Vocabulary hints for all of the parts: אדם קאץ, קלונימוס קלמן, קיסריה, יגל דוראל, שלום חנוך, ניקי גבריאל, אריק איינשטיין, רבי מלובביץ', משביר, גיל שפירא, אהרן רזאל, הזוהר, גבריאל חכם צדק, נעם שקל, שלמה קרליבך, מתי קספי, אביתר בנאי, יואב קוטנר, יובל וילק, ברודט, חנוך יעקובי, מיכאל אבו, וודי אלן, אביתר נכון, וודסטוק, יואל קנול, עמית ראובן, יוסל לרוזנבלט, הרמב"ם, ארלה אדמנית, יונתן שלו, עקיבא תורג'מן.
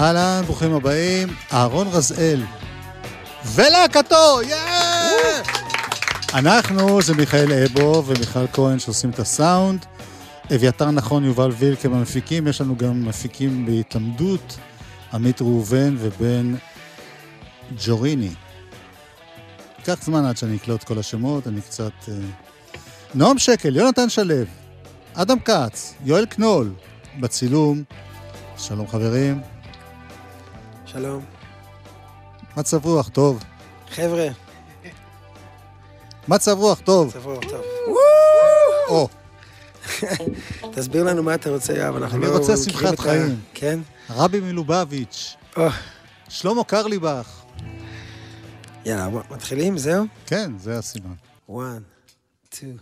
אהלן, ברוכים הבאים, אהרן רזאל ולהקתו, אנחנו, זה מיכאל אבו ומיכל כהן שעושים את הסאונד, אביתר נכון, יובל וילק הם המפיקים, יש לנו גם מפיקים בהתלמדות, עמית ראובן ובן ג'וריני. קח זמן עד שאני אקלוט כל השמות, אני קצת... נעם שקל, יונתן שלו, אדם קאץ, יואל קנול, בצילום. שלום חברים. שלום. מצב רוח טוב. חבר'ה. מצב רוח טוב. מצב רוח טוב. או. תסביר לנו מה אתה רוצה, אבל אנחנו לא... אני רוצה שמחת חיים. כן? רבי מלובביץ'. שלמה קרליבך. יאללה, מתחילים, זהו? כן, זה הסימן. 1, 2,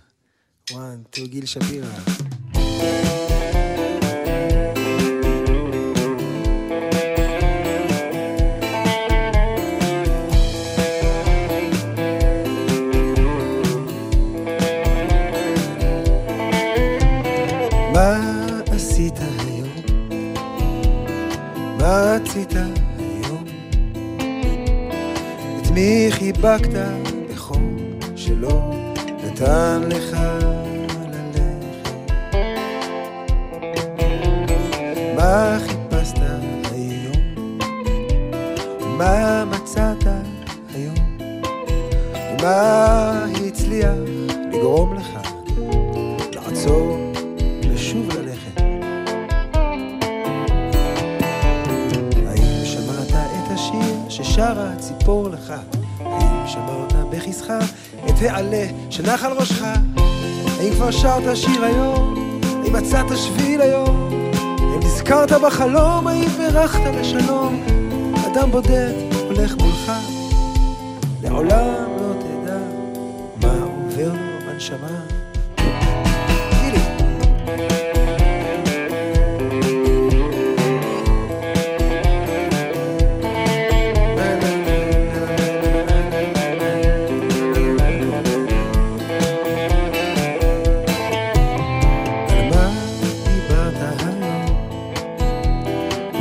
1, 2, גיל שפירא. מה עשית היום? מה עשית היום? את מי חיבקת בחום שלא נתן לך ללכת? מה חיפשת היום? מה מצאת היום? מה הצליח לגרום לך לעצור? שוב ללכת. האם שמעת את השיר ששרה הציפור לך? האם שמעת בכיסך את העלה שנח על ראשך? האם כבר שרת שיר היום? האם מצאת שביל היום? האם נזכרת בחלום? האם ברחת לשלום? אדם בודד הולך מולך, לעולם לא תדע מה עובר לו בנשמה.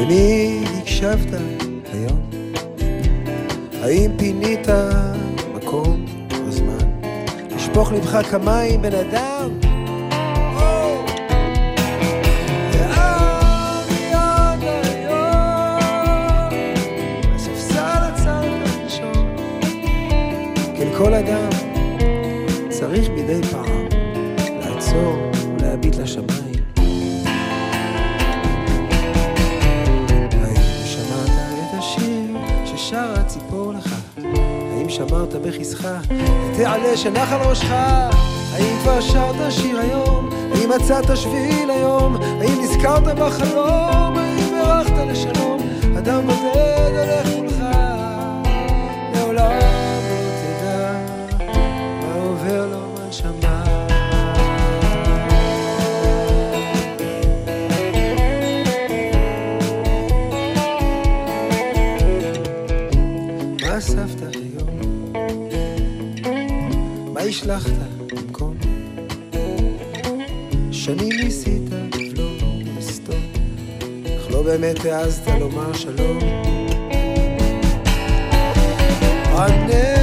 למי הקשבת היום? האם פינית מקום בזמן? לשפוך לבך כמיים בן אדם? ועד יד היום הספסל הצל לנשום. כן, כל אדם צריך מדי פעם לעצור ולהביט לשמיים. שמרת בכיסך, תעלה שנח על ראשך. האם כבר שרת שיר היום? האם מצאת שביל היום? האם נזכרת בחלום? האם ברחת לשלום? אדם בודד הולך מולך, לעולם לא תדע מה עובר לו בנשמה. מה אספת? השלחת במקום שנים ניסית לבלום ולסתום, אך לא באמת העזת לומר שלום. ענה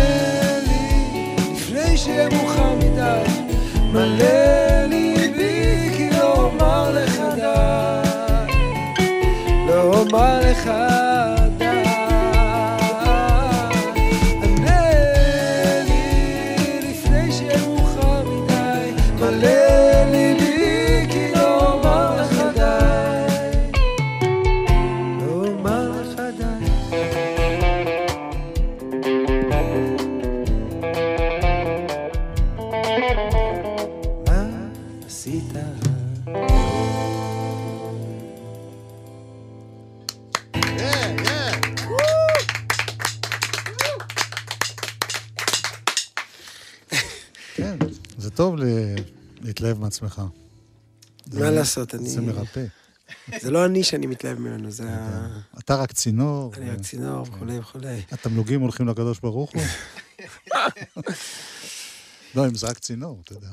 לי לפני שיהיה מאוחר מדי, מלא ליבי כי לא אומר לך די, לא אומר לך להתלהב מעצמך. מה לעשות, אני... זה מרפא. זה לא אני שאני מתלהב ממנו, זה... אתה רק צינור. אני רק צינור, וכולי. התמלוגים הולכים לקדוש ברוך הוא? לא, אם זה רק צינור, אתה יודע.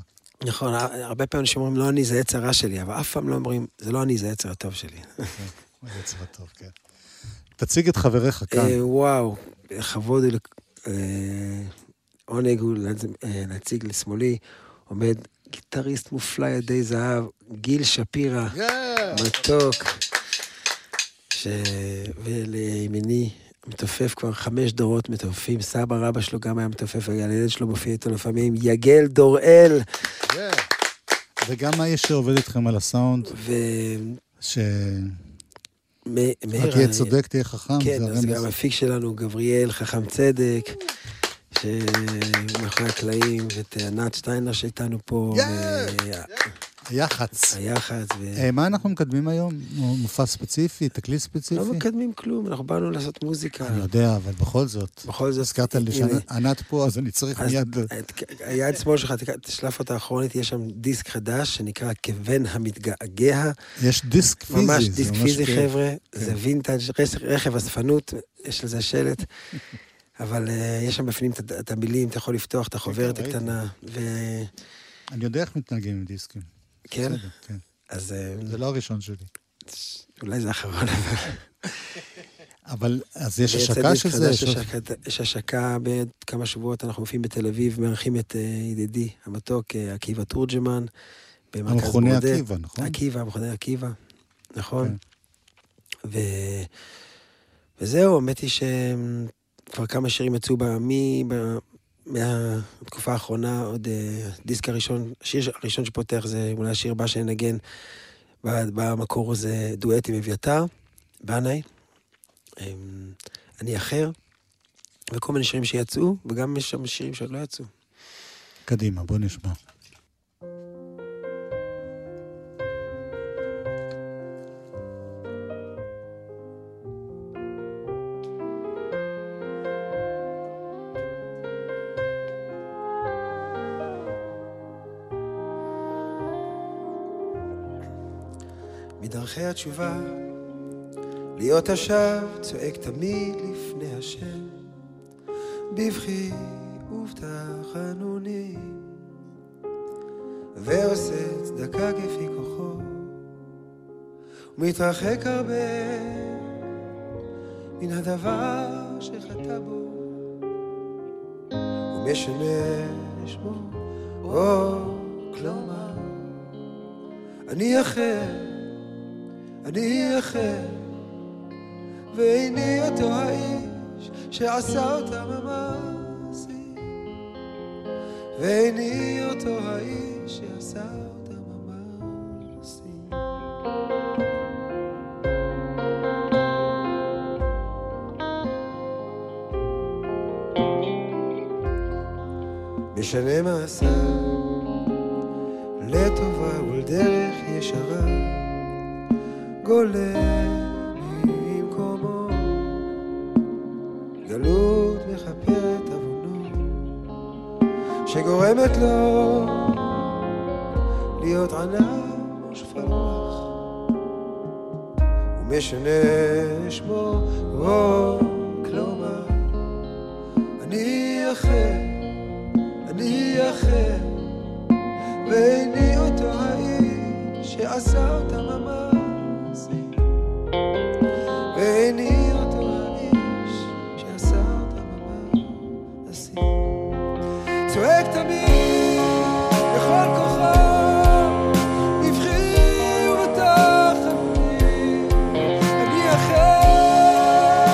נכון, הרבה פעמים שאומרים, לא אני, זה יצר הרע שלי, אבל אף פעם לא אומרים, זה לא אני, זה יצר הטוב שלי. יצר הטוב, כן. תציג את חבריך כאן. וואו, כבוד עונג הוא להציג לשמאלי, עומד גיטריסט מופלא ידי זהב, גיל שפירא, מתוק, ולימיני מתופף כבר 5 דורות מתופפים, סבא רבא שלו גם היה מתופף, הילד שלו מופיע איתו לפעמים, יגל דוראל. וגם מה יש שעובד איתכם על הסאונד? רק יהיה צודק, תהיה חכם. כן, אז גם הפיק שלנו, גבריאל חכם צדק, שמאחורי הקלעים, וטענת שטיינר שאיתנו פה. היחץ. היחץ. מה אנחנו מקדמים היום? מופע ספציפי, תקליט ספציפי? לא מקדמים כלום, אנחנו באנו לעשות מוזיקה. אני יודע, אבל בכל זאת. בכל זאת. הזכרת לי שענת פה, אז אני צריך מיד... היד שמאל שלך, תשלף אותה האחרונית, יש שם דיסק חדש שנקרא כבן המתגעגע. יש דיסק פיזי. ממש דיסק פיזי, חבר'ה. זה וינטג' רכב הספנות, יש לזה שלט. אבל יש שם בפנים את המילים, אתה יכול לפתוח את החוברת הקטנה. אני יודע איך מתנהגים עם דיסקים. כן? כן. אז... זה לא הראשון שלי. אולי זה האחרון. אבל אז יש השקה של זה? יש השקה בכמה שבועות, אנחנו מופיעים בתל אביב, מארחים את ידידי המתוק, עקיבא תורג'מן. המכונה עקיבא, נכון? עקיבא, המכונה עקיבא, נכון. וזהו, האמת היא שכבר כמה שירים יצאו בעמי, מהתקופה האחרונה, עוד דיסק הראשון, השיר הראשון שפותח זה אולי השיר הבא שנגן במקור זה דואט עם אביתר, בנאי, אני אחר, וכל מיני שירים שיצאו, וגם יש שם שירים שעוד לא יצאו. קדימה, בוא נשמע. מדרכי התשובה, להיות עכשיו צועק תמיד לפני השם, בבכי ובתחנוני, ועושה צדקה כפי כוחו, ומתרחק הרבה מן הדבר שחטא בו, ומשנה שמו, או כלומר, אני אחר, אני אחר, ואיני אותו האיש שעשה אותם המעשים, ואיני אותו האיש שעשה אותם המעשים. משנה מעשה לטובה ולדרך ישרה, גולה ממקומו, גלות מחפרת אבונו, שגורמת לו להיות ענב או שפרח, ומשנה שמו, או כלומר, אני אחר, אני אחר, ואיני אותו האיש שעשה אותם המעשים, ואיני אותו האיש שעשה אותם המעשים, צועק תמיד בכל כוחו, בבכי ובתחנונים, אני אחר, ואיני אותו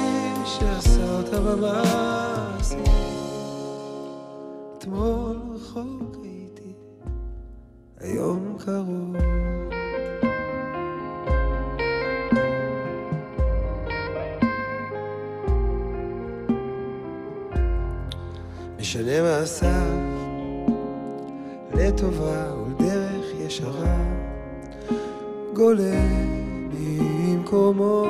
האיש שעשה אותם המעשים. אתמול רחוק הייתי, היום קרוב, משנה מעשיו לטובה ולדרך ישרה, גולה ממקומו,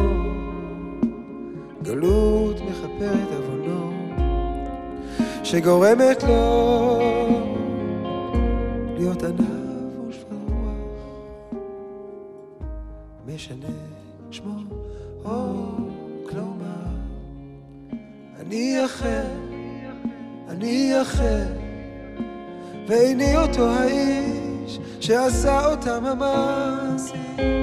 גלות מחפרת עוונו, שגורמת לו להיות ענב או שפל רוח, משנה שמו, או כלומר, אני אחר, אני אחר, ואיני אותו האיש שעשה אותם המעשים,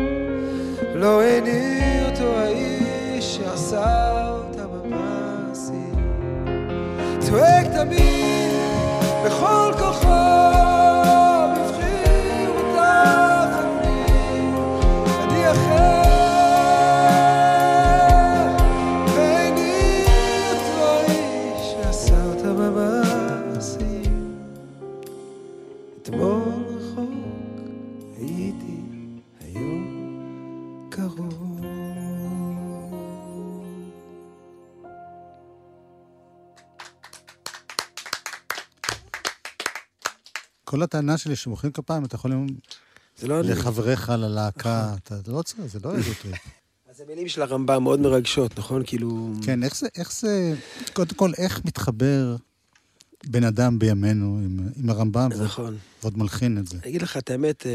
לא עיני אותו האיש שעשה אותה במעשים, צועק תמיד בכל כוחו כל הטענה שלי שמוחאים כפיים, אתה יכול לחבריך ללהקה, אתה לא צריך, זה לא איזה טריפ. אז המילים של הרמב"ם מאוד מרגשות, נכון? כאילו... כן, איך זה, קודם כל, איך מתחבר בן אדם בימינו עם הרמב"ם? נכון. ועוד מלחין את זה. אני אגיד לך, את האמת,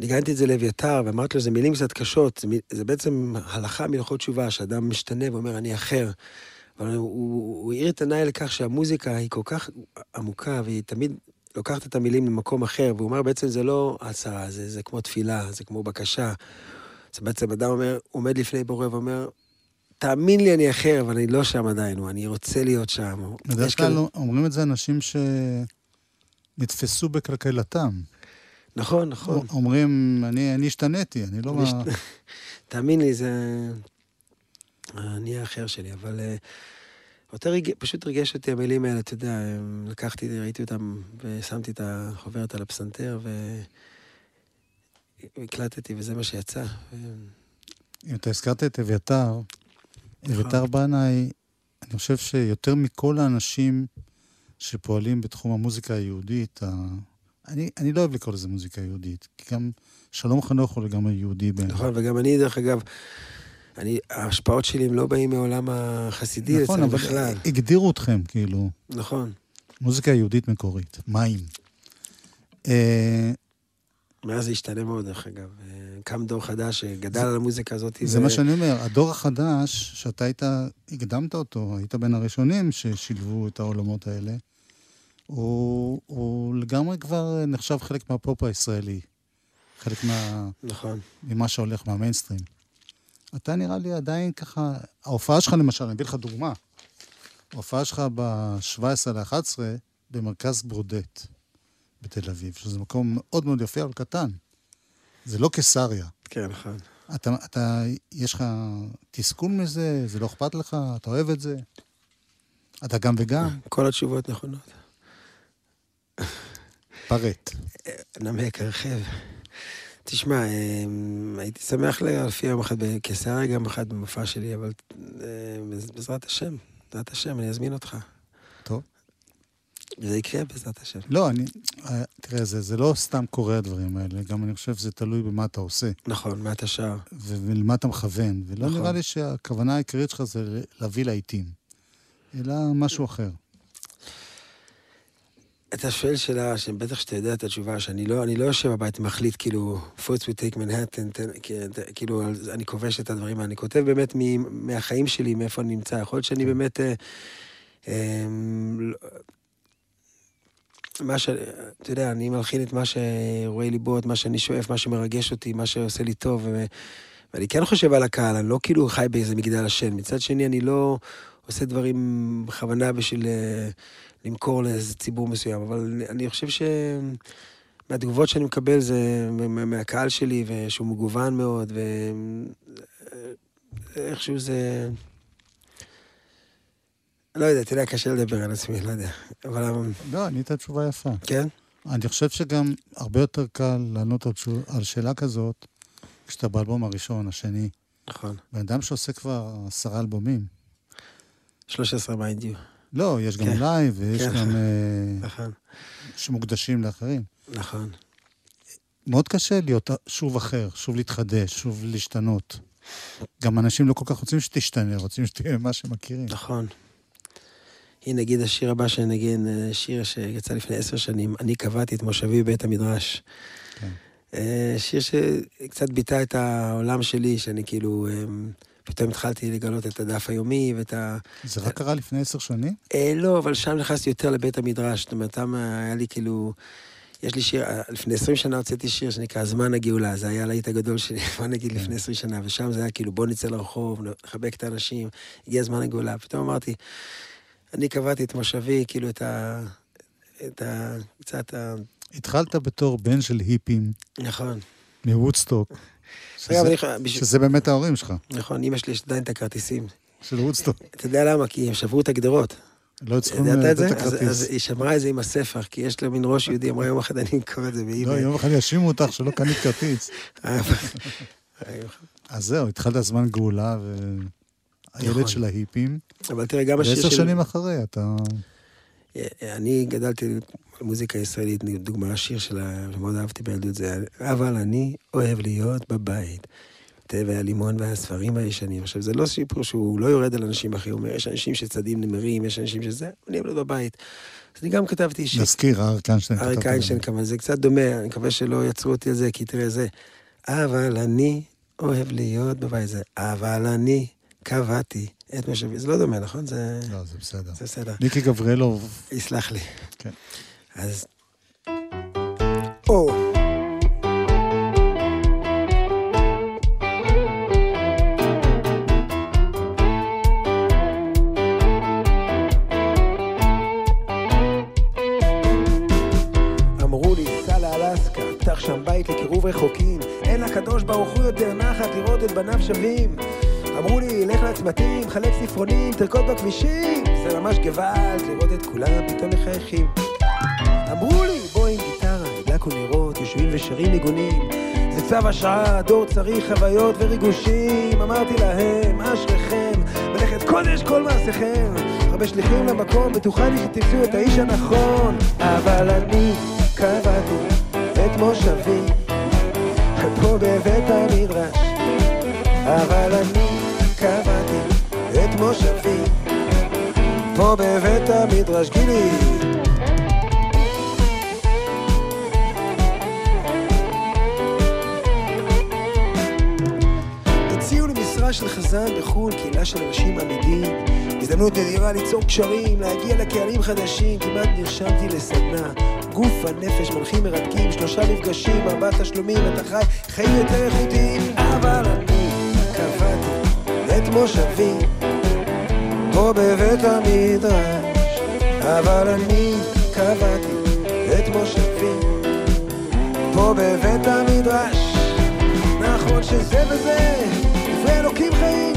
ניגנתי את זה לאביתר, ואמרתי לו, זה מילים קצת קשות, זה בעצם הלכה מלכות תשובה, שאדם משתנה ואומר, אני אחר. אבל הוא העיר את עיניי לכך שהמוזיקה היא כל כך עמוקה, והיא תמיד... לוקחת את המילים למקום אחר, והוא אומר, בעצם זה לא הצעה, זה כמו תפילה, זה כמו בקשה. אז בעצם אדם אומר, עומד לפני בורא ואומר, תאמין לי אני אחר, אבל אני לא שם עדיין, אני רוצה להיות שם. בדרך כלל אומרים את זה אנשים שנתפסו בקרקלתם. נכון, נכון. אומרים, אני השתניתי, אני לא... תאמין לי, זה... אני האחר שלי, אבל... פשוט רגש אותי המילים האלה, אתה יודע, לקחתי, ראיתי אותם ושמתי את החוברת על הפסנתר והקלטתי, וזה מה שיצא. אם אתה הזכרת את אביתר, אביתר בנאי, אני חושב שיותר מכל האנשים שפועלים בתחום המוזיקה היהודית, אני לא אוהב לקרוא לזה מוזיקה יהודית, כי גם שלום חנוך הוא לגמרי יהודי. נכון, וגם אני, דרך אגב, ההשפעות שלי הם לא באים מעולם החסידי, נכון, אבל בכלל. הגדירו אתכם, כאילו. נכון. מוזיקה יהודית מקורית, מים. מאז זה השתנה מאוד, דרך אגב. קם דור חדש שגדל על המוזיקה הזאת. זה מה שאני אומר, הדור החדש, שאתה הקדמת אותו, היית בין הראשונים ששילבו את העולמות האלה, הוא לגמרי כבר נחשב חלק מהפופ הישראלי. חלק ממה שהולך מהמיינסטרים. אתה נראה לי עדיין ככה, ההופעה שלך למשל, אני אגיד לך דוגמה, ההופעה שלך ב-17-11 במרכז ברודט בתל אביב, שזה מקום מאוד מאוד יפה, אבל קטן. זה לא קיסריה. כן, נכון. אתה, יש לך תסכול מזה, זה לא אכפת לך, אתה אוהב את זה, אתה גם וגם. כל התשובות נכונות. פרט. נמק, הרחב. תשמע, הייתי שמח להופיע יום אחד בקיסריה, גם אחד במופע שלי, אבל בעזרת השם, בעזרת השם, אני אזמין אותך. טוב. זה יקרה בעזרת השם. לא, תראה, זה לא סתם קורה הדברים האלה, גם אני חושב שזה תלוי במה אתה עושה. נכון, מה אתה שר. ולמה אתה מכוון, ולא נראה לי שהכוונה העיקרית שלך זה להביא לעיתים, אלא משהו אחר. אתה שואל שאלה, שבטח שאתה יודע את התשובה, שאני לא יושב בבית מחליט, כאילו, first we take Manhattan, כאילו, אני כובש את הדברים, אני כותב באמת מהחיים שלי, מאיפה אני נמצא, יכול להיות שאני באמת, אתה יודע, אני מלחין את מה שרואה ליבו, את מה שאני שואף, מה שמרגש אותי, מה שעושה לי טוב, ואני כן חושב על הקהל, אני לא כאילו חי באיזה מגדל השן, מצד שני, אני לא עושה דברים בכוונה בשביל... למכור לאיזה ציבור מסוים, אבל אני חושב שמהתגובות שאני מקבל זה מהקהל שלי, ושהוא מגוון מאוד, ואיכשהו זה... לא יודע, תדע, קשה לדבר על עצמי, לא יודע. אבל... לא, אני הייתה תשובה יפה. כן? אני חושב שגם הרבה יותר קל לענות על שאלה כזאת, כשאתה באלבום הראשון, השני. נכון. באדם שעושה כבר 10 אלבומים. 13 ביידיו. לא, יש גם לייב, ויש גם שמוקדשים לאחרים. נכון. מאוד קשה להיות שוב אחר, שוב להתחדש, שוב להשתנות. גם אנשים לא כל כך רוצים שתשתנה, רוצים שתהיה מה שמכירים. נכון. הנה, נגיד השיר הבא שנגיד, שיר שיצא לפני 10 שנים, אני קבעתי את מושבי בית המדרש. שיר שקצת ביטא את העולם שלי, שאני כאילו... פתאום התחלתי לגלות את הדף היומי ואת ה... זה רק קרה לפני 10 שנים? לא, אבל שם נכנסתי יותר לבית המדרש. זאת אומרת, היה לי כאילו... יש לי שיר, לפני 20 שנה הוצאתי שיר שנקרא זמן הגאולה, זה היה להיט הגדול שלי, מה נגיד לפני 20 שנה, ושם זה היה כאילו בוא נצא לרחוב, נחבק את האנשים, הגיע זמן הגאולה, פתאום אמרתי, אני קבעתי את מושבי, כאילו את ה... קצת ה... התחלת בתור בן של היפים. נכון. מוודסטוק. שזה באמת ההורים שלך. נכון, אמא שלי יש עדיין את הכרטיסים. של וודסטוק. אתה יודע למה? כי הם שברו את הגדרות. לא צריכים לתת את הכרטיס. אז היא שמרה את זה עם הספר, כי יש לו מין ראש יהודי, אמרה יום אחד אני מקווה את זה באימא. לא, יום אחד ישימו אותך שלא קנית כרטיס. אז זהו, התחלת זמן גאולה, והילד של ההיפים. אבל תראה, גם השיר של... 10 שנים אחרי, אתה... אני גדלתי מוזיקה ישראלית, דוגמה השיר שלה, שמאוד אהבתי בילדות זה, אבל אני אוהב להיות בבית. טבע הלימון והספרים הישנים. עכשיו, זה לא שיפור שהוא לא יורד על אנשים אחרי, הוא אומר, יש אנשים שצדים נמרים, יש אנשים שזה, עונים לו בבית. אז אני גם כתבתי אישית. נזכיר, אריק איינשטיין, כמובן, זה קצת דומה, אני מקווה שלא יצרו אותי על זה, כי תראה זה, אבל אני אוהב להיות בבית, זה, אבל אני קבעתי. את משהו, זה לא דומה, נכון? זה... לא, זה בסדר. זה בסדר. ניקי גבריאל יסלח לי. כן. אז... או! אמרו לי, סע לאלסקה, פתח שם בית לקירוב רחוקים, אין לקדוש ברוך הוא יותר נחת לראות את בניו שווים. אמרו לי, לך לעצמתים, חלק ספרונים, תרקוד בכבישים. זה ממש גוואלד, לראות את כולם, פתאום מחייכים. אמרו לי, בואי עם גיטרה, נדלקו נרות, יושבים ושרים ניגונים. זה צו השעה, הדור צריך חוויות וריגושים. אמרתי להם, אשריכם, מלאכת קודש כל מעשיכם. הרבה שליחים למקום, בטוחה לי שתמצאו את האיש הנכון. אבל אני קבעתי את מושבי, פה בבית המדרש. אבל אני קבעתי את מושבי פה בבית המדרש גילי. הציעו למשרה של חזן בחול, קהילה של אנשים עמידים, הזדמנות נדירה ליצור קשרים, להגיע לקהלים חדשים. כמעט נרשמתי לסדנה גוף הנפש, מנחים מרתקים, 3 מפגשים, 4 תשלומים, אתה חי חיים יותר איכותיים. אבל אני את מושבי פה בבית המדרש, אבל אני קבעתי את מושבי פה בבית המדרש. נכון שזה וזה לפני אלוקים חיים,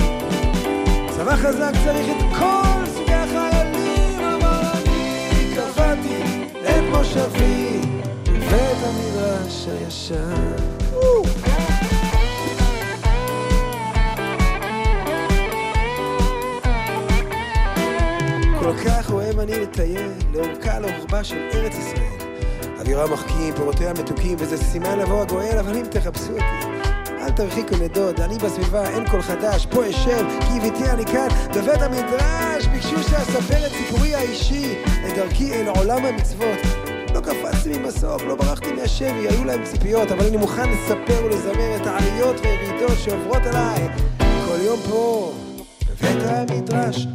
צבא חזק צריך את כל סוגי החיילים, אבל אני קבעתי את מושבי בבית המדרש הישן. כל כך אוהב אני לטייל, לאורכה לאורבה של ארץ ישראל. אווירה מחכים, פירותיה מתוקים, וזה סימן לבוא הגואל, אבל אם תחפשו אותי, אל תרחיקו נדוד, אני בסביבה, אין כל חדש, פה אשב, כי ביתי אני כאן, בבית המדרש. ביקשו שאספר את סיפורי האישי, את דרכי אל עולם המצוות. לא קפצתי ממסוף, לא ברחתי מהשבי, היו להם ציפיות, אבל אני מוכן לספר ולזמר את העליות והירידות שעוברות עליי. כל יום פה, בבית המדרש,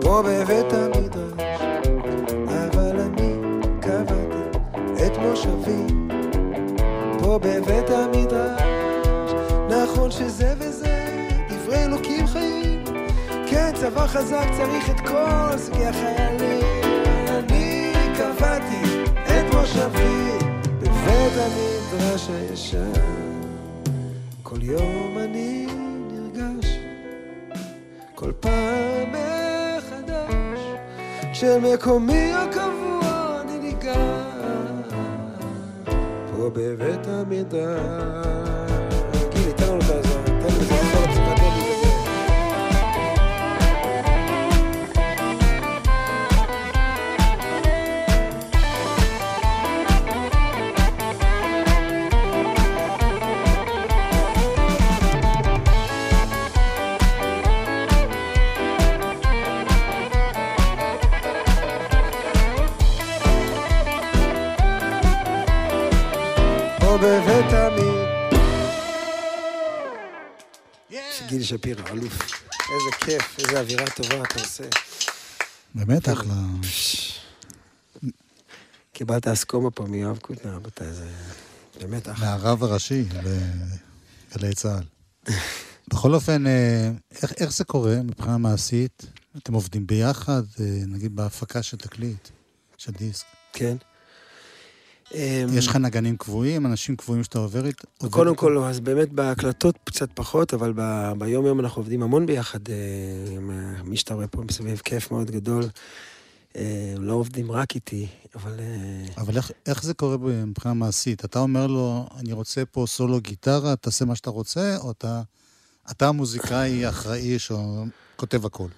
פה בבית המדרש, אבל אני קבעתי את מושבי פה בבית המדרש. נכון שזה וזה דברי אלוקים חיים, כן צבא חזק צריך את כל סוגי החיילים. אני קבעתי את מושבי בבית המדרש הישן. כל יום אני נרגש, כל פעם של מקומי הקבוע אני ניגע פה בבית המדרש. גילי, תן לנו את הזמן, תן לנו את הזמן. בבית גיל שפירא, אלוף. איזה כיף, איזה אווירה טובה אתה עושה. באמת אחלה. קיבלת אסקומה פעם מיואב קוטנר, זה באמת אחלה. מהרב הראשי בגלי צהל. בכל אופן, איך זה קורה מבחינה מעשית? אתם עובדים ביחד, נגיד בהפקה של תקליט, של דיסק. כן. יש לך נגנים קבועים, אנשים קבועים שאתה עובר איתם? קודם כל, אז באמת בהקלטות קצת פחות, אבל ביום יום אנחנו עובדים המון ביחד, מי שאתה רואה פה מסביב, כיף מאוד גדול, לא עובדים רק איתי, אבל... אבל איך זה קורה מבחינה מעשית? אתה אומר לו, אני רוצה פה סולו גיטרה, תעשה מה שאתה רוצה, או אתה המוזיקאי אחראי שכותב הכל?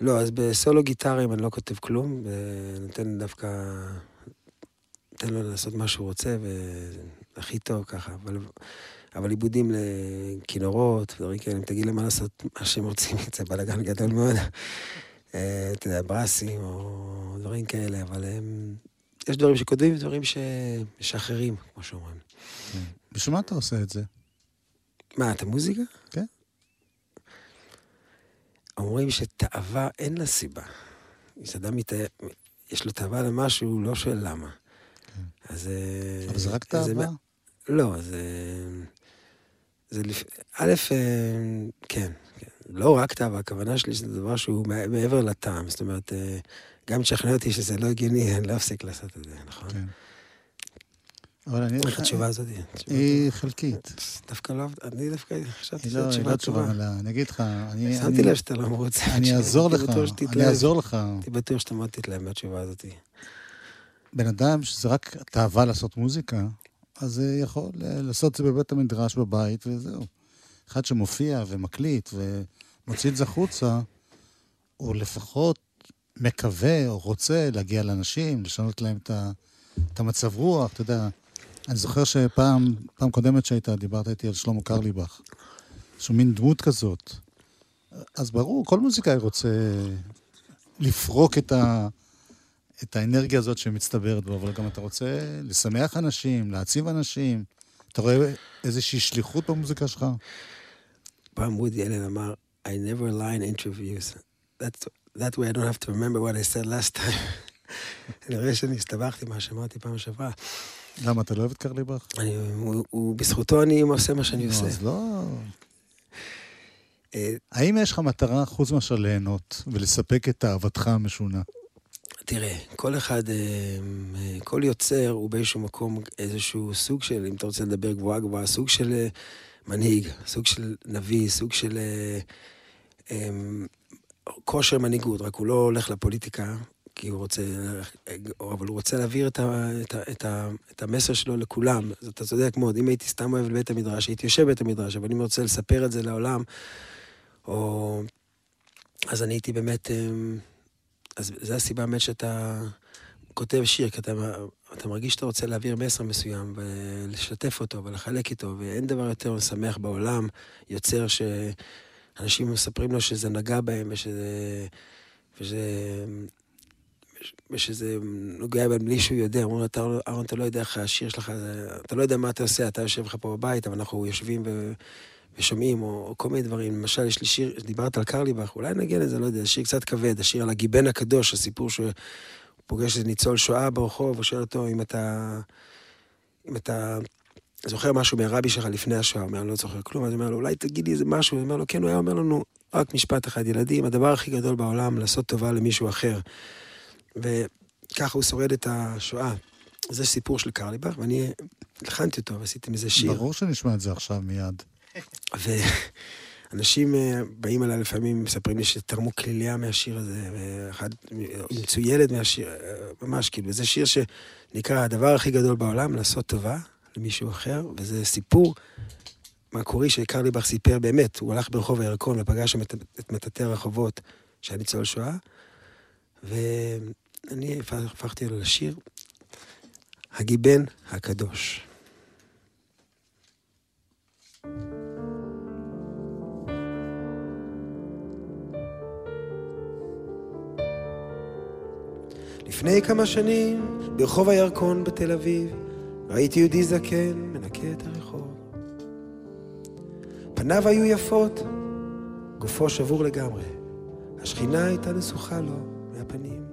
לא, אז בסולו גיטרים אני לא כותב כלום, נותן דווקא... תן לו לעשות מה שהוא רוצה, והכי טוב ככה, אבל עיבודים לכינורות, ודורי כאלה, אם תגיד למה לעשות מה שהם רוצים, זה בלגן גדול מאוד, אתה יודע, ברסים או דברים כאלה, אבל יש דברים שכותבים ודברים שמשחררים, כמו שאומרים. בשביל מה אתה עושה את זה? מה, את המוזיקה? כן. אומרים שתאווה אין לה סיבה. אדם מתאהב, יש לו תאווה למשהו, לא שואל למה. אז... אבל זה רק תאווה? לא, זה... א', כן. לא רק תאווה, הכוונה שלי שזה דבר שהוא מעבר לטעם. זאת אומרת, גם תשכנע אותי שזה לא הגיוני, אני לא אפסיק לעשות את זה, נכון? כן. אבל אני... איך התשובה הזאת? היא חלקית. דווקא לא... אני דווקא חשבתי שזו תשובה טובה. אני אגיד לך... שמתי לב שאתה לא מרוצה. אני אעזור לך. אני אעזור לך. אני בטוח שאתה מאוד תתלהם מהתשובה הזאת. בן אדם שזה רק תאווה לעשות מוזיקה, אז יכול לעשות את זה בבית המדרש בבית, וזהו. אחד שמופיע ומקליט ומוציא את זה חוצה, הוא לפחות מקווה או רוצה להגיע לאנשים, לשנות להם את המצב רוח, אתה יודע. אני זוכר שפעם קודמת שהייתה, דיברת איתי על שלמה קרליבך, שהוא מין דמות כזאת. אז ברור, כל מוזיקאי רוצה לפרוק את האנרגיה הזאת שמצטברת בו, אבל גם אתה רוצה לשמח אנשים, להציב אנשים. אתה רואה איזושהי שליחות במוזיקה שלך? פעם וודי אלן אמר, I never lie in interviews. That way I don't have to remember what I said last time. אני רואה שאני הסתבכתי מה שאמרתי פעם שעברה. למה, אתה לא אוהב את קרליבך? בזכותו אני עושה מה שאני עושה. אז לא... האם יש לך מטרה חוץ מאשר ליהנות ולספק את אהבתך המשונה? תראה, כל אחד, כל יוצר הוא באיזשהו מקום איזשהו סוג של, אם אתה רוצה לדבר גבוהה גבוהה, סוג של מנהיג, סוג של נביא, סוג של כושר מנהיגות, רק הוא לא הולך לפוליטיקה, כי הוא רוצה, אבל הוא רוצה להעביר את המסר שלו לכולם. אז אתה צודק מאוד, אם הייתי סתם אוהב לבית המדרש, הייתי יושב בית המדרש, אבל אם רוצה לספר את זה לעולם, אז אני הייתי באמת... אז זו הסיבה האמת שאתה כותב שיר, כי אתה מרגיש שאתה רוצה להעביר מסר מסוים, ולשתף אותו ולחלק איתו, ואין דבר יותר משמח בעולם, יוצר שאנשים מספרים לו שזה נגע בהם, ושזה נוגע בהם בלי שהוא יודע. אומרים לו, אהרן, אתה לא יודע איך השיר שלך, אתה לא יודע מה אתה עושה, אתה יושב לך פה בבית, אבל אנחנו יושבים ושומעים, או כל מיני דברים. למשל, יש לי שיר, דיברת על קרליבך, אולי נגיע לזה, לא יודע, שיר קצת כבד, השיר על הגיבן הקדוש, הסיפור שהוא פוגש את ניצול שואה ברחוב, ושואל אותו אם אתה זוכר משהו מהרבי שלך לפני השואה, הוא אומר, אני לא זוכר כלום, אז הוא אומר לו, אולי תגיד לי איזה משהו, הוא אומר לו, כן, הוא היה אומר לנו, רק משפט אחד, ילדים, הדבר הכי גדול בעולם, לעשות טובה למישהו אחר. וככה הוא שורד את השואה. זה סיפור של קרליבך, ואני לחנתי אותו, ועשיתי מזה שיר. ברור שנשמע את זה עכשיו מיד. ואנשים באים עליי לפעמים, מספרים לי שתרמו כליליה מהשיר הזה, ואחד ימצאו ילד מהשיר, ממש כאילו, וזה שיר שנקרא הדבר הכי גדול בעולם, לעשות טובה למישהו אחר, וזה סיפור מקורי שקרליבך סיפר באמת, הוא הלך ברחוב הירקון ופגש את מטאטי רחובות שהיה ניצול שואה, ואני הפכתי לו לשיר, הגיבן הקדוש. לפני כמה שנים, ברחוב הירקון בתל אביב, ראיתי יהודי זקן מנקה את הרחוב. פניו היו יפות, גופו שבור לגמרי. השכינה הייתה נסוחה לו, הפנים.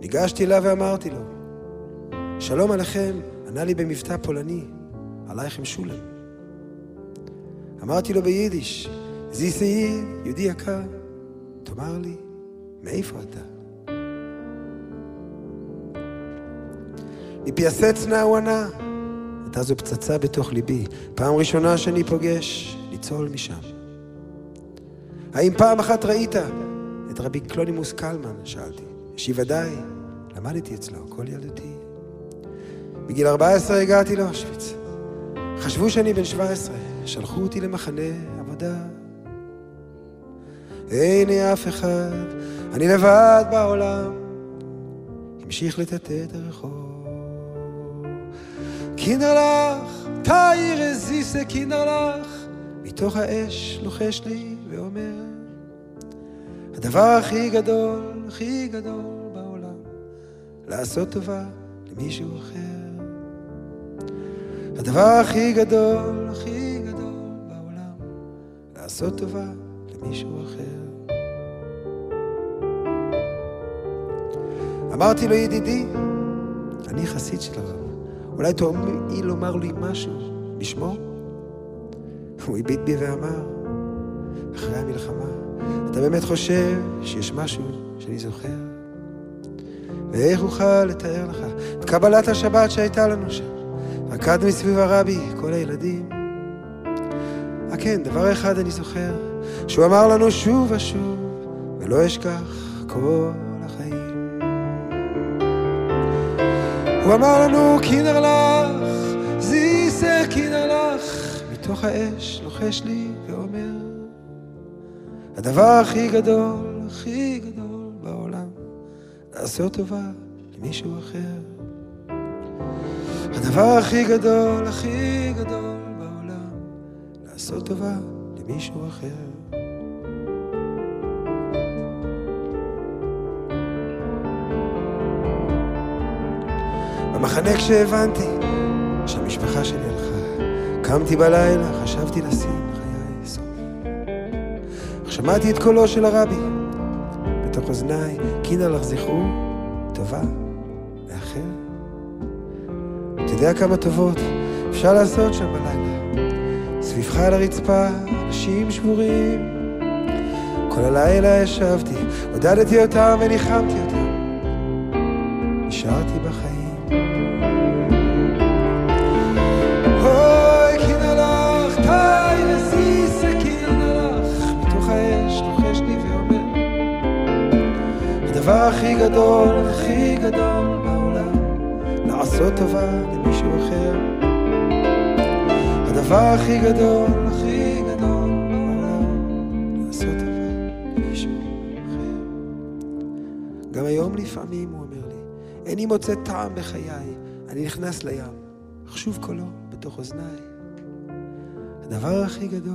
ניגשתי אליו ואמרתי לו, שלום עליכם, ענה לי במבטא פולני, עלייכם שולם. אמרתי לו ביידיש, זיסי, יהודי יקר, תאמר לי, מאיפה אתה? מפיאסצנה הוא ענה, אתה זו פצצה בתוך ליבי, פעם ראשונה שאני פוגש, ניצול משם. האם פעם אחת ראית את רבי קלונימוס קלמן? שאלתי. שוודאי, למדתי אצלו, כל ילדתי. בגיל 14 הגעתי לאושוויץ. חשבו שאני בן 17, שלחו אותי למחנה עבודה. הנה אף אחד, אני לבד בעולם. המשיך לטטט הרחוב. קינרלך, תאיר איזיסה קינרלך. מתוך האש לוחש לי ואומר, הדבר הכי גדול, הכי גדול בעולם, לעשות טובה למישהו אחר. הדבר הכי גדול, הכי גדול בעולם, לעשות טובה למישהו אחר. אמרתי לו, ידידי, אני חסיד של הרב, אולי תאמרי לומר לי משהו בשמו? הוא הביט בי ואמר, אחרי המלחמה, אתה באמת חושב שיש משהו שאני זוכר? ואיך אוכל לתאר לך את קבלת השבת שהייתה לנו שם? רקד מסביב הרבי, כל הילדים. כן, דבר אחד אני זוכר, שהוא אמר לנו שוב ושוב, ולא אשכח כל החיים. הוא אמר לנו, קינר לך, זיסר קינר לך, מתוך האש לוחש לי ואומר, הדבר הכי גדול, הכי גדול בעולם, לעשות טובה למישהו אחר. הדבר הכי גדול, הכי גדול בעולם, לעשות טובה למישהו אחר. במחנה כשהבנתי שהמשפחה שלי הלכה, קמתי בלילה, חשבתי לשים חיי סוף. שמעתי את קולו של הרבי, בתוך אוזניי, קינה לך זכרו, טובה, לאחר. אתה יודע כמה טובות אפשר לעשות שם בלילה. סביבך על הרצפה, אנשים שבורים. כל הלילה ישבתי, עודדתי אותם וניחמתי אותם. נשארתי בחיים. אוי, קינה לך, תאי לסיסה, קינה לך. מתוך האש, לוחש לי ואומר. הדבר הכי גדול, הכי גדול בעולם, לעשות טובה למישהו אחר. הדבר הכי גדול, הכי גדול בעולם, לעשות טובה למישהו אחר. גם היום לפעמים הוא אומר לי, איני מוצא טעם בחיי, אני נכנס לים, חשוב קולו בתוך אוזניי. הדבר הכי גדול,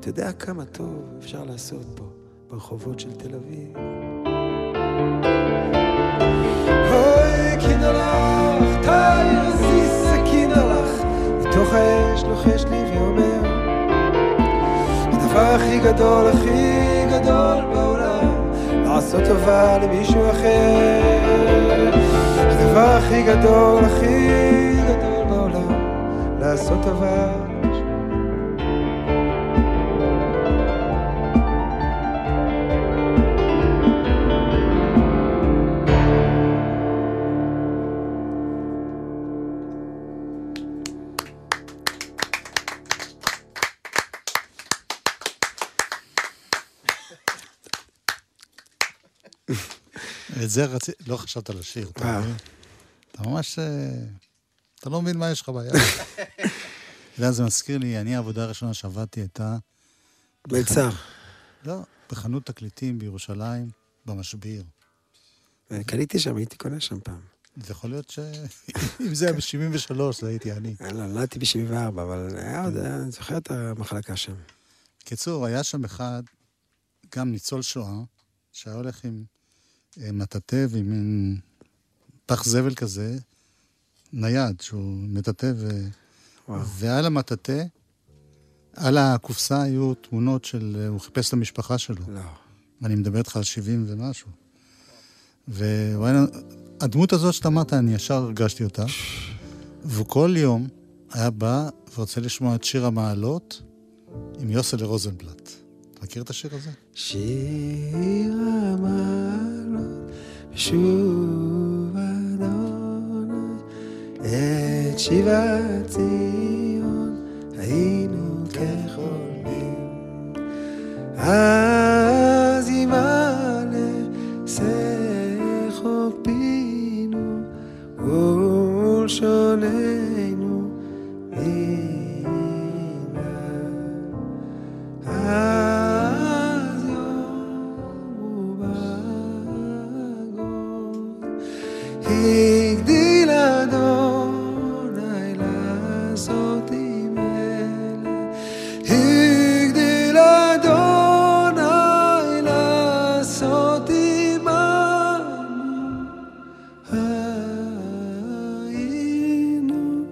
אתה יודע כמה טוב אפשר לעשות פה, ברחובות של תל אביב. אוי, קינה לך, תאיר זיסה קינה לך, מתוך האש לוחש לי ואומר, הדבר הכי גדול, הכי גדול בעולם, לעשות טובה למישהו אחר. הדבר הכי גדול, הכי גדול בעולם, לעשות טובה. את זה רציתי, לא חשבת על השיר, אתה ממש, אתה לא מבין מה יש לך בעיה. זה מזכיר לי, אני העבודה הראשונה שעבדתי הייתה... בלצר. לא, בחנות תקליטים בירושלים, במשביר. קניתי שם, הייתי קונה שם פעם. זה יכול להיות ש... אם זה היה ב-73, זה הייתי אני. לא, לא הייתי ב-74, אבל אני זוכר את המחלקה שם. קיצור, היה שם אחד, גם ניצול שואה, שהיה הולך עם... מטטב עם פח זבל כזה, נייד, שהוא מטטב, ועל המטטה, על הקופסה היו תמונות של, הוא חיפש את המשפחה שלו. ואני מדבר איתך על 70 ומשהו. והדמות הזאת שתמעת, אני ישר הרגשתי אותה, וכל יום היה בא ורוצה לשמוע את שיר המעלות עם יוסל לרוזנבלט. אתה מכיר את השיר הזה? שיר המעלות שוב אדוני את שיבת ציון היינו כחולמים אז ימלא שחוק פינו ולשוננו מינה אז יום ובגוד הגדיל אדוני לעשות עם אלה הגדיל אדוני לעשות עמנו היינו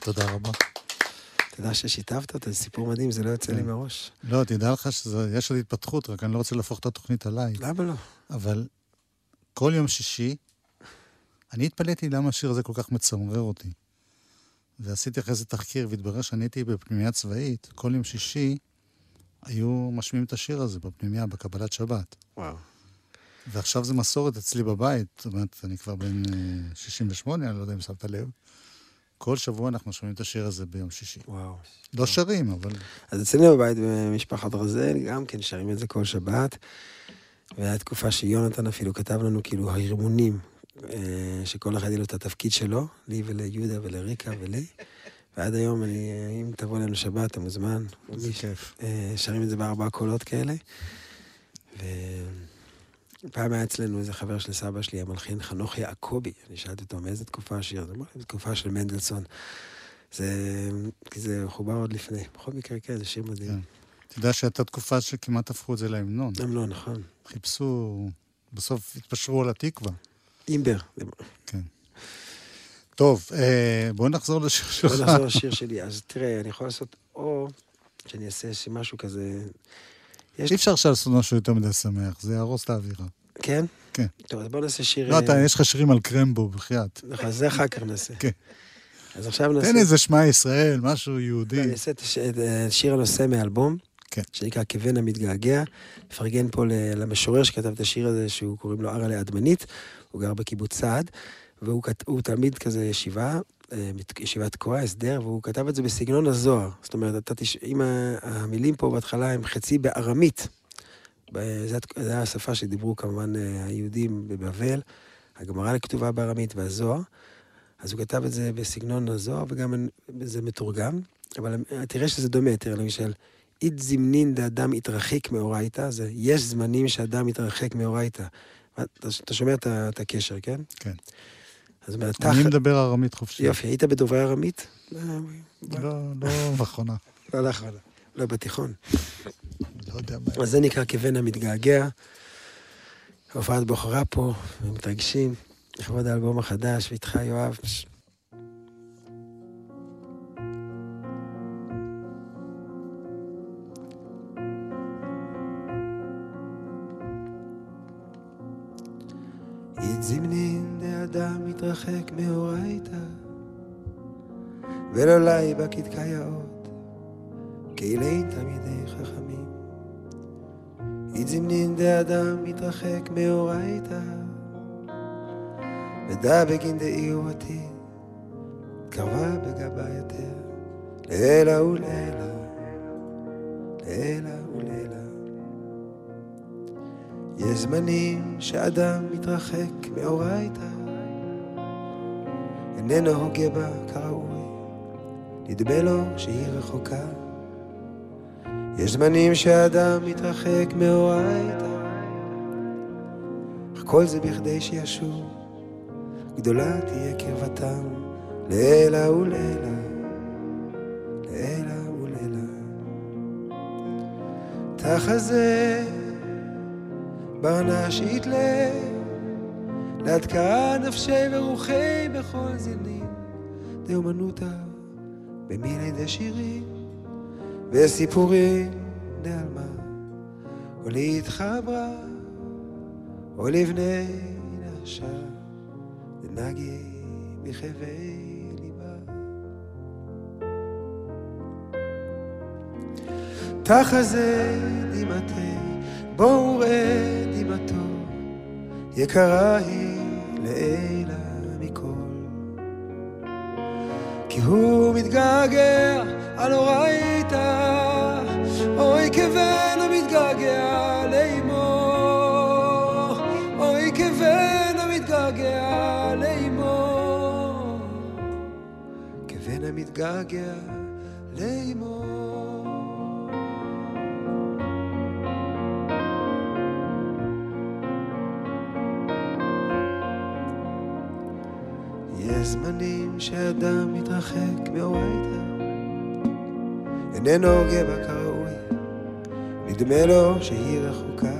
תודה רבה. תדע ששיתפת אותה, זה סיפור מדהים, זה לא יוצא לי מראש. לא, תדע לך שיש עוד התפתחות, רק אני לא רוצה להפוך את התוכנית עליי. למה לא? אבל כל יום שישי, אני התפלאתי למה השיר הזה כל כך מצמרר אותי. ועשיתי אחרי זה תחקיר, והתברר שאני הייתי בפנימיה צבאית, כל יום שישי היו משמיעים את השיר הזה בפנימיה, בקבלת שבת. וואו. ועכשיו זה מסורת אצלי בבית, זאת אומרת, אני כבר בין 68, אני לא יודע אם שמת לב. כל שבוע אנחנו שומעים את השיר הזה ביום שישי. וואו. לא שרים, אבל... אז אצלנו בבית במשפחת רזאל, גם כן שרים את זה כל שבת, והתקופה שיונתן אפילו כתב לנו כאילו הרמונים, שכל אחד יהיה לו את התפקיד שלו, לי וליהודה ולריקה ולי, ועד היום, אם תבוא לנו שבת, אתה מוזמן. זה כיף. שרים את זה בארבעה קולות כאלה, ו... פעם היה אצלנו איזה חבר של סבא שלי, המלחין חנוך יעקובי, אני שאלתי אותו מאיזה תקופה השיר, זה תקופה של מנדלסון, זה חובר עוד לפני, בכל מקרה כן, זה שיר מדהים. אתה יודע שהייתה תקופה שכמעט הפכו את זה להמנון. המנון, נכון. חיפשו, בסוף התפשרו על התקווה. אימבר. כן. טוב, בואו נחזור לשיר שלך. בואו נחזור לשיר שלי, אז תראה, אני יכול לעשות, או שאני אעשה משהו כזה... אי אפשר שעשו משהו יותר מדי שמח, זה ירוס את האווירה. כן? כן. טוב, אז בואו נעשה שיר... לא, יש לך שירים על קרמבו, בחייאת. נכון, זה אחר כך נעשה. כן. אז עכשיו נעשה... תן איזה שמע ישראל, משהו יהודי. אני אעשה את שיר הנושא מאלבום, שנקרא כבן המתגעגע, לפרגן פה למשורר שכתב את השיר הזה, שהוא קוראים לו ארלה אדמנית, הוא גר בקיבוץ סעד, והוא תלמיד כזה ישיבה, ישיבת קוראי, הסדר, והוא כתב את זה בסגנון הזוהר. זאת אומרת, אם המילים פה בהתחלה הם חצי בארמית, זו השפה שדיברו כמובן היהודים בבבל, הגמרא לכתובה בארמית והזוהר, אז הוא כתב את זה בסגנון הזוהר, וגם זה מתורגם, אבל תראה שזה דומה, תראה למשל, אית זמנין דאדם התרחיק מאורייתא, זה יש זמנים שאדם התרחק מאורייתא. אתה שומע את הקשר, כן? כן. אני מדבר ארמית חופשי. יופי, היית בדוברי ארמית? לא באחרונה. לא לאחרונה. לא בתיכון. לא יודע מה. אז זה נקרא כבן המתגעגע. הופעת בוחרה פה, ומתרגשים. לכבוד האלבום החדש, ואיתך יואב. זמנין דאדם מתרחק מאורייתא ולא לי בקדקאות כאילי תמידי חכמים זמנין דאדם מתרחק מאורייתא ודא בגין דאי ובתי קרבה בגבה יותר לילה ולילה לילה ולילה יש זמנים שאדם מתרחק מאורייתא איננו הוגה בה כראוי נדמה לו שהיא רחוקה יש זמנים שאדם מתרחק מאורייתא אך כל זה בכדי שישוב גדולה תהיה קרבתם לילה ולילה לילה ולילה תחזה ברנה שיתלה להתקעה נפשי ורוחי בכל זינים נאומנותה במילי דשירים וסיפורים נעלמה או להתחברה או לבני נעשה לנגי בחווי ליבה תחזה דימתי בואו ראה דימתו יקרה היא לאלה כי הוא מתגעגע על אורייתה אוי כבן המתגעגע לאמו אוי כבן המתגעגע לאמו כבן המתגעגע לאמו יש זמנים שאדם מתרחק מהורייתא איננו הוגה בה כראוי נדמה לו שהיא רחוקה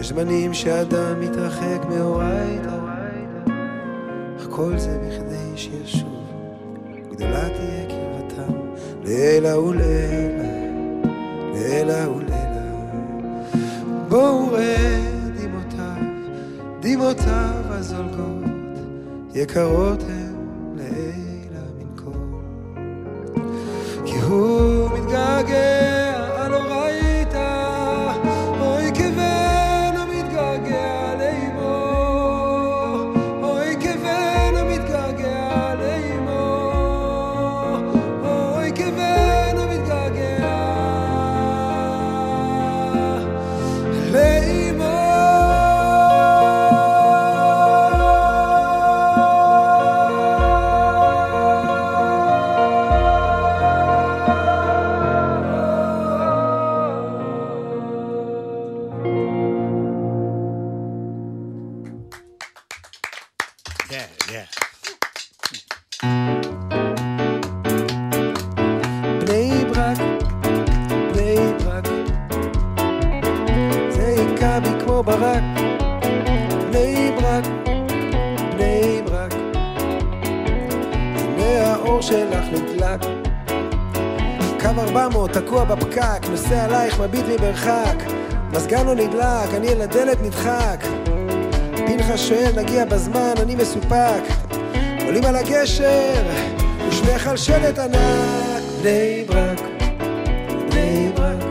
יש זמנים שאדם מתרחק מהורייתא אך כל זה בכדי שישוב גדולה תהיה קרבתם לעילא ולעילא לעילא ולעילא בואו ראה דמעותיו דמעותיו הזולגות יקרות הן לאלה מנקור כי הוא מתגעגע לא ראית אוי כבן המתגעגע לאמו אוי כבן המתגעגע לאמו אוי כבן המתגעגע לאמו מביט מברחק, מזגן לא נדלק, אני אל הדלת נדחק פנחס שואל, נגיע בזמן, אני מסופק עולים על הגשר, ושמח על שלט ענק בני ברק, בני ברק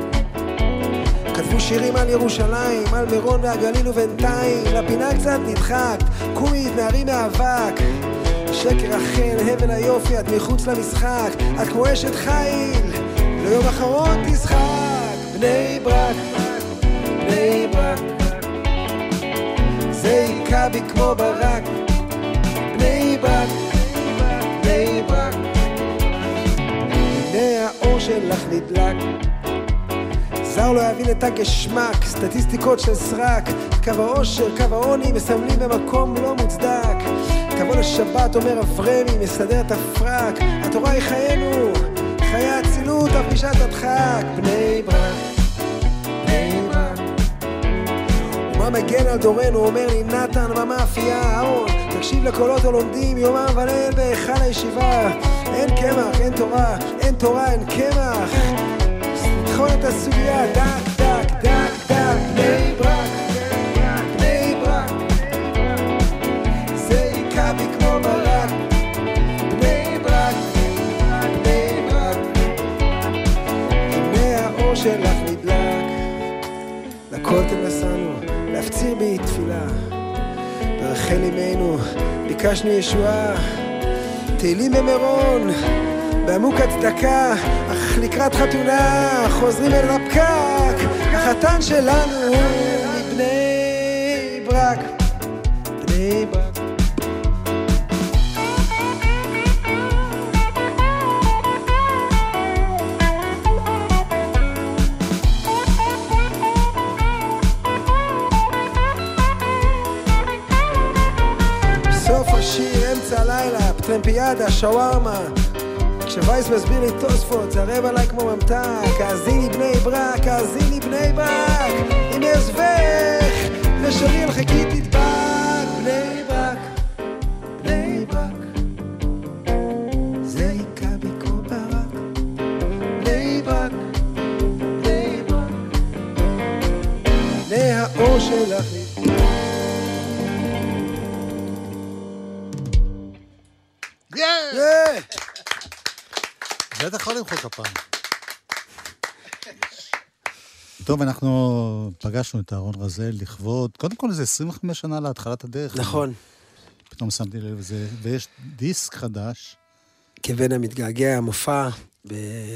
כתבו שירים על ירושלים, על מירון והגליל ובינתיים לפינה קצת נדחקת, קומי התנערי מאבק שקר החן, הבל היופי, את מחוץ למשחק את כמו אשת חיל, ליום אחרון תשחק בני ברק, בני ברק זה יקע בי כמו ברק בני ברק, בני ברק הנה האור שלך נדלק זר לא יבין את הגשמק סטטיסטיקות של סרק קו האושר, קו העוני מסמלים במקום לא מוצדק כבוד השבת אומר אברמי מסדר את הפרק התורה היא חיינו חיי הצילות, הפגישת הדחק בני ברק, בני ברק ומה מגן על דורנו, אומר לי נתן, מה מאפייה, אהרון תקשיב לקולות הלומדים, יומם וליל בהיכל הישיבה אין קמח, אין תורה, אין תורה, אין קמח תדחון את הסוגיה, דק, דק, דק, דק בני ברק, בני ברק זה יקע בי כמו ברק שלך נדלק לכותל נסענו להפציר בי תפילה ברחל אימנו ביקשנו ישועה תהילים במרון בעמוק הצדקה אך לקראת חתונה חוזרים אל הפקק החתן שלנו מבני ברק בני ברק טרמפיאדה, שווארמה כשווייס מסביר לי תוספות זה רב עליי כמו ממתק האזיני בני ברק, האזיני בני ברק אם יזבך לשריל חכי תדבק בני ברק, בני ברק האור שלך בטח יכול למחוא כפיים. טוב, אנחנו פגשנו את אהרן רזאל לכבוד, קודם כל זה 25 שנה להתחלת הדרך. נכון. פתאום שמתי לב לזה, ויש דיסק חדש. כבן המתגעגע, המופע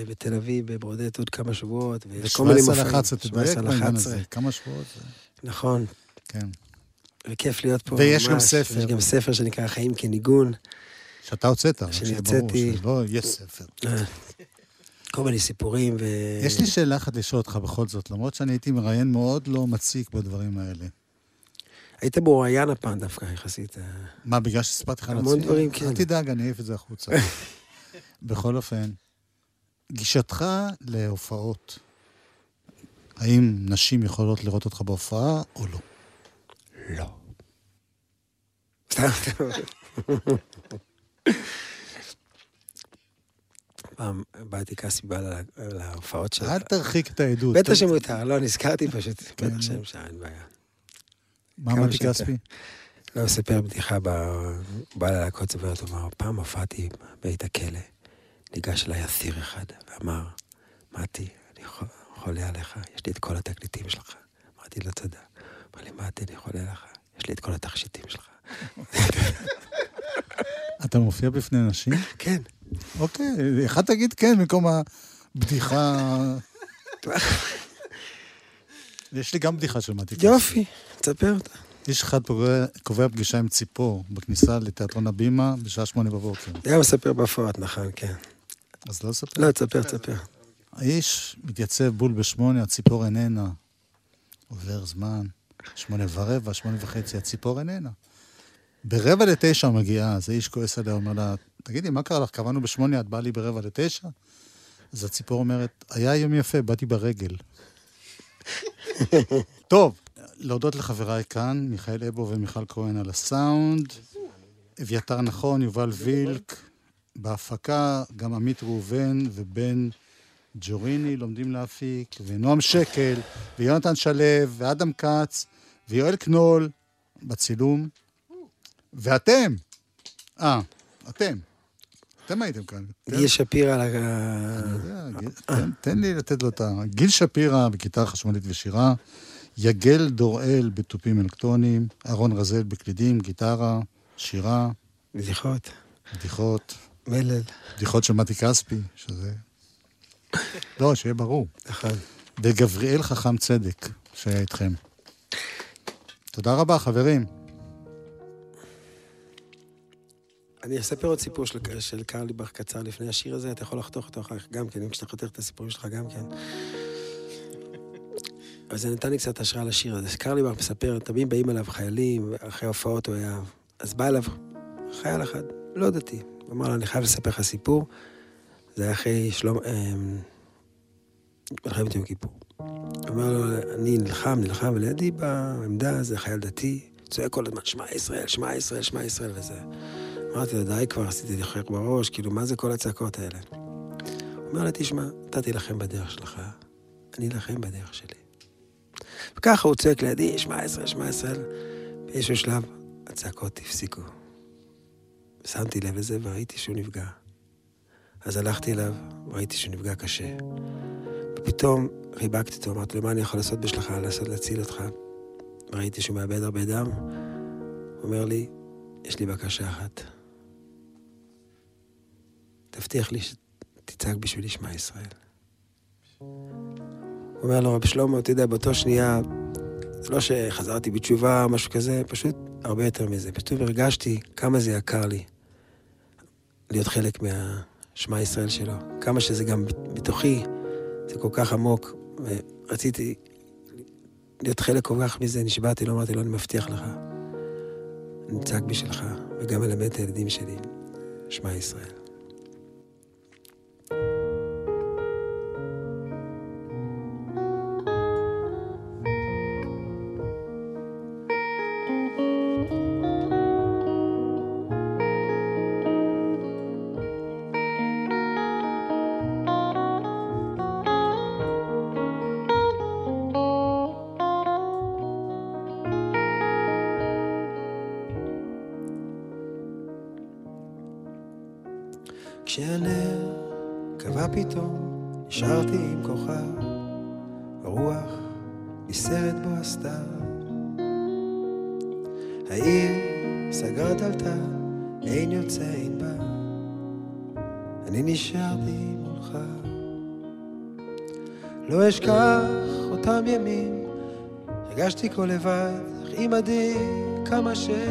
בתל אביב, בברודט עוד כמה שבועות. ו-17-11, תדייק בעניין הזה, כמה שבועות. נכון. כן. וכיף להיות פה. ויש גם ספר. יש גם ספר שנקרא חיים כניגון. שאתה הוצאת, שיהיה ברור, שלא יש ספר. כל מיני סיפורים ו... יש לי שאלה אחת לשאול אותך בכל זאת, למרות שאני הייתי מראיין מאוד לא מציק בדברים האלה. היית בוראיין הפעם דווקא, יחסית. מה, בגלל שסיפרתי לך המון דברים, כן. אל תדאג, אני אעיף את זה החוצה. בכל אופן, גישתך להופעות, האם נשים יכולות לראות אותך בהופעה או לא? לא. סתם, פעם באתי קספי בעל על ההופעות שלך. אל תרחיק את העדות. בטח שמותר, לא, נזכרתי פשוט. בטח שם שאין בעיה. מה אמרתי קספי? לא, מספר בדיחה בעל על הקוצה, ואתה אומר, פעם הופעתי בבית הכלא, ניגש אליי אסיר אחד, ואמר, מתי, אני חולה עליך, יש לי את כל התקליטים שלך. אמרתי לו תודה. אמר לי, מתי, אני חולה עליך, יש לי את כל התכשיטים שלך. אתה מופיע בפני נשים? כן. אוקיי, אחד תגיד כן, במקום הבדיחה... יש לי גם בדיחה של מתי קספי. יופי, תספר אותה. איש אחד קובע פגישה עם ציפור בכניסה לתיאטרון הבימה בשעה 8:00. היה מספר בפרט, נכון, כן. אז לא ספר? לא, תספר. האיש מתייצב בול ב8:00, הציפור איננה. עובר זמן, 8:15, 8:30, הציפור איננה. ב8:45 מגיעה, אז האיש כועס עליה, אומר לה, תגידי, מה קרה לך? קבענו ב8:00, את באה לי ב8:45? אז הציפור אומרת, היה יום יפה, באתי ברגל. טוב, להודות לחבריי כאן, מיכאל אבו ומיכל כהן על הסאונד, אביתר נכון, יובל וילק, בהפקה, גם עמית ראובן ובן ג'וריני לומדים להפיק, ונועם שקל, ויונתן שלו, ואדם קאץ, ויואל קנול, בצילום, ואתם, אתם הייתם כאן. גיל שפירא. תן לי לתת לו את ה... גיל שפירא בגיטרה חשמלית ושירה, יגל דוראל בתופים אלקטרוניים, אהרן רזאל בקלידים, גיטרה, שירה. בדיחות. מלל. בדיחות של מתי קספי, שזה... לא, שיהיה ברור. נכון. וגבריאל חכם צדק, שהיה איתכם. תודה רבה, חברים. אני אספר עוד סיפור של קרליבך קצר לפני השיר הזה, אתה יכול לחתוך אותו אחר כך גם כן, אם כשאתה חותך את הסיפורים שלך גם כן. אז זה נתן לי קצת השראה לשיר הזה. קרליבך מספר, תמיד באים אליו חיילים, אחרי הופעות הוא היה... אז בא אליו חייל אחד, לא דתי. הוא אמר לו, אני חייב לספר לך סיפור. זה היה אחרי שלום... מלחמת יום כיפור. הוא אמר לו, אני נלחם, ולידי בעמדה, זה חייל דתי. צועק כל הזמן, שמע ישראל, וזה... אמרתי לו, די כבר, עשיתי לחרר בראש, כאילו, מה זה כל הצעקות האלה? הוא אומר לה, תשמע, אתה תלחם בדרך שלך, אני אלחם בדרך שלי. וככה הוא צועק לידי, שמע ישראל, באיזשהו שלב, הצעקות תפסיקו. שמתי לב לזה וראיתי שהוא נפגע. אז הלכתי אליו, ראיתי שהוא נפגע קשה. ופתאום ריבקתי אותו, אמרתי לו, מה אני יכול לעשות בשלך, לעשות להציל אותך? ראיתי שהוא מאבד הרבה דם, הוא אומר לי, יש לי בקשה אחת. תבטיח לי שתצעק בשבילי שמע ישראל. הוא אומר לו, רב שלמה, אתה יודע, באותו שנייה, זה לא שחזרתי בתשובה או משהו כזה, פשוט הרבה יותר מזה. פשוט הרגשתי כמה זה יקר לי להיות חלק מהשמע ישראל שלו. כמה שזה גם בתוכי, זה כל כך עמוק, ורציתי להיות חלק כל כך מזה, נשבעתי לו, אמרתי לו, אני מבטיח לך. אני צעק בשלך, וגם אלמד את הילדים שלי, שמע ישראל. כשהנר קבע פתאום, נשארתי עם כוכב, הרוח ניסרת בו הסתר. העיר סגרת עלתה, אין יוצא אין בא, אני נשארתי מולך. לא אשכח אותם ימים, הרגשתי כל לבד, אך עם מדהים כמה שהיית.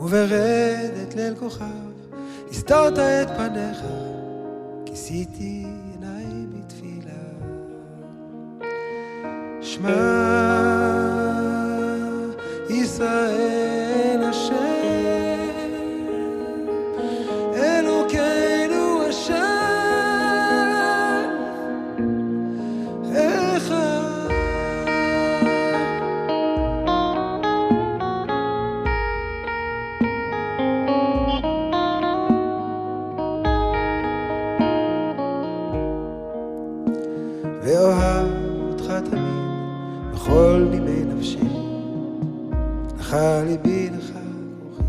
וברדת ליל כוכב, הסתרת את פניך, כיסיתי עיניים בתפילה. שמע ישראל השם, אלוקינו השם, אחד. ואוהב אותך תמיד בכל נימי נפשי, לך ליבי לך כוחי,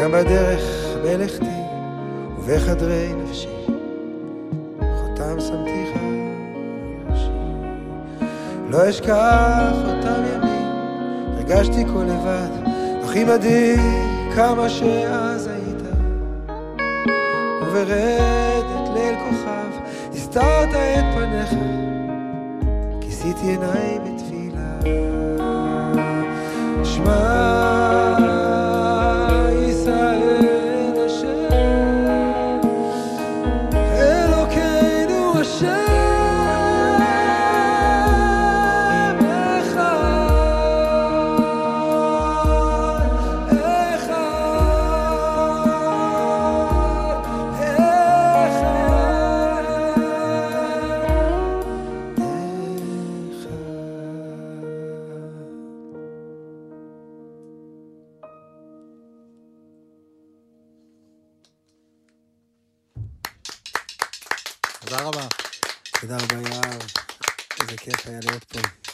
גם בדרך בלכתי ובחדרי נפשי, חותם שמתיך ראשי. לא אשכח אותם ימים, הרגשתי כל לבד, הכי מדהים כמה שאז היית. וברדת ליל כוכב, הסתרת את פניך, כיסיתי עיניי בתפילה. שמע ישראל השם, אלוקינו השם, תודה רבה. תודה רבה, יאהב. איזה כיף היה להיות פה.